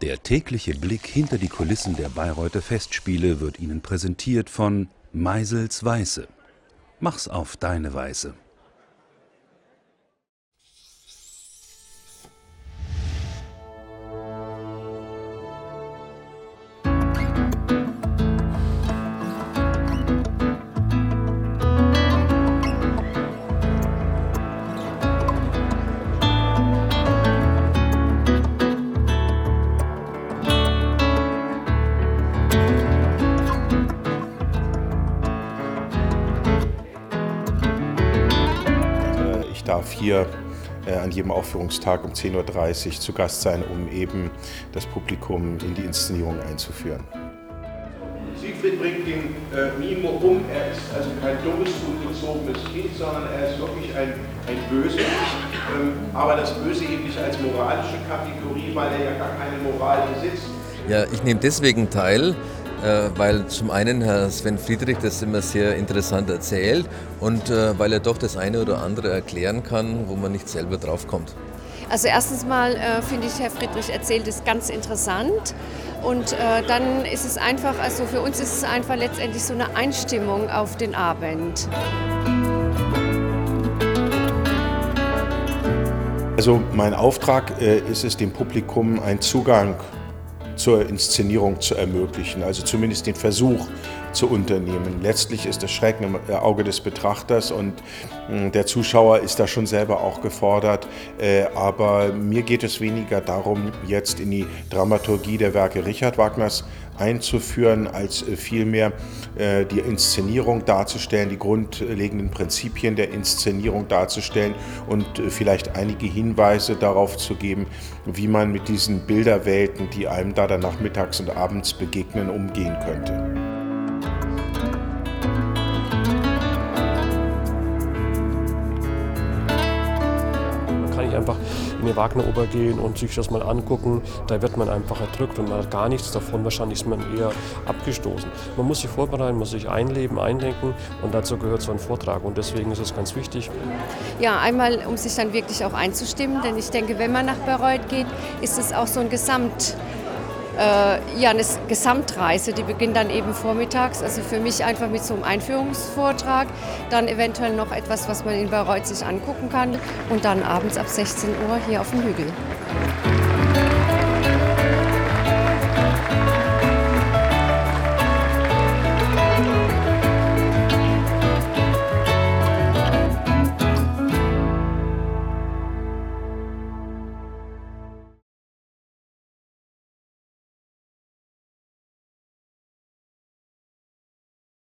Der tägliche Blick hinter die Kulissen der Bayreuther Festspiele wird Ihnen präsentiert von Meisels Weiße. Mach's auf deine Weise. Ich darf hier an jedem Aufführungstag um 10:30 Uhr zu Gast sein, um eben das Publikum in die Inszenierung einzuführen. Siegfried bringt den Mimo um, er ist also kein dummes, ungezogenes Kind, sondern er ist wirklich ein Böse, aber das Böse eben nicht als moralische Kategorie, weil er ja gar keine Moral besitzt. Ja, ich nehme deswegen teil, weil zum einen Herr Sven Friedrich das immer sehr interessant erzählt und weil er doch das eine oder andere erklären kann, wo man nicht selber drauf kommt. Also erstens mal finde ich, Herr Friedrich erzählt es ganz interessant und dann ist es einfach, also für uns ist es einfach letztendlich so eine Einstimmung auf den Abend. Also mein Auftrag ist es, dem Publikum einen Zugang zur Inszenierung zu ermöglichen, also zumindest den Versuch zu unternehmen. Letztlich ist das Schrecken im Auge des Betrachters und der Zuschauer ist da schon selber auch gefordert, aber mir geht es weniger darum, jetzt in die Dramaturgie der Werke Richard Wagners einzuführen, als vielmehr die Inszenierung darzustellen, die grundlegenden Prinzipien der Inszenierung darzustellen und vielleicht einige Hinweise darauf zu geben, wie man mit diesen Bilderwelten, die einem da dann nachmittags und abends begegnen, umgehen könnte. Einfach in die Wagner-Oper gehen und sich das mal angucken, da wird man einfach erdrückt und man hat gar nichts davon, wahrscheinlich ist man eher abgestoßen. Man muss sich vorbereiten, muss sich einleben, eindenken und dazu gehört so ein Vortrag und deswegen ist es ganz wichtig. Ja, einmal um sich dann wirklich auch einzustimmen, denn ich denke, wenn man nach Bayreuth geht, ist es auch so ein eine Gesamtreise, die beginnt dann eben vormittags, also für mich einfach mit so einem Einführungsvortrag, dann eventuell noch etwas, was man in Bayreuth sich angucken kann und dann abends ab 16 Uhr hier auf dem Hügel.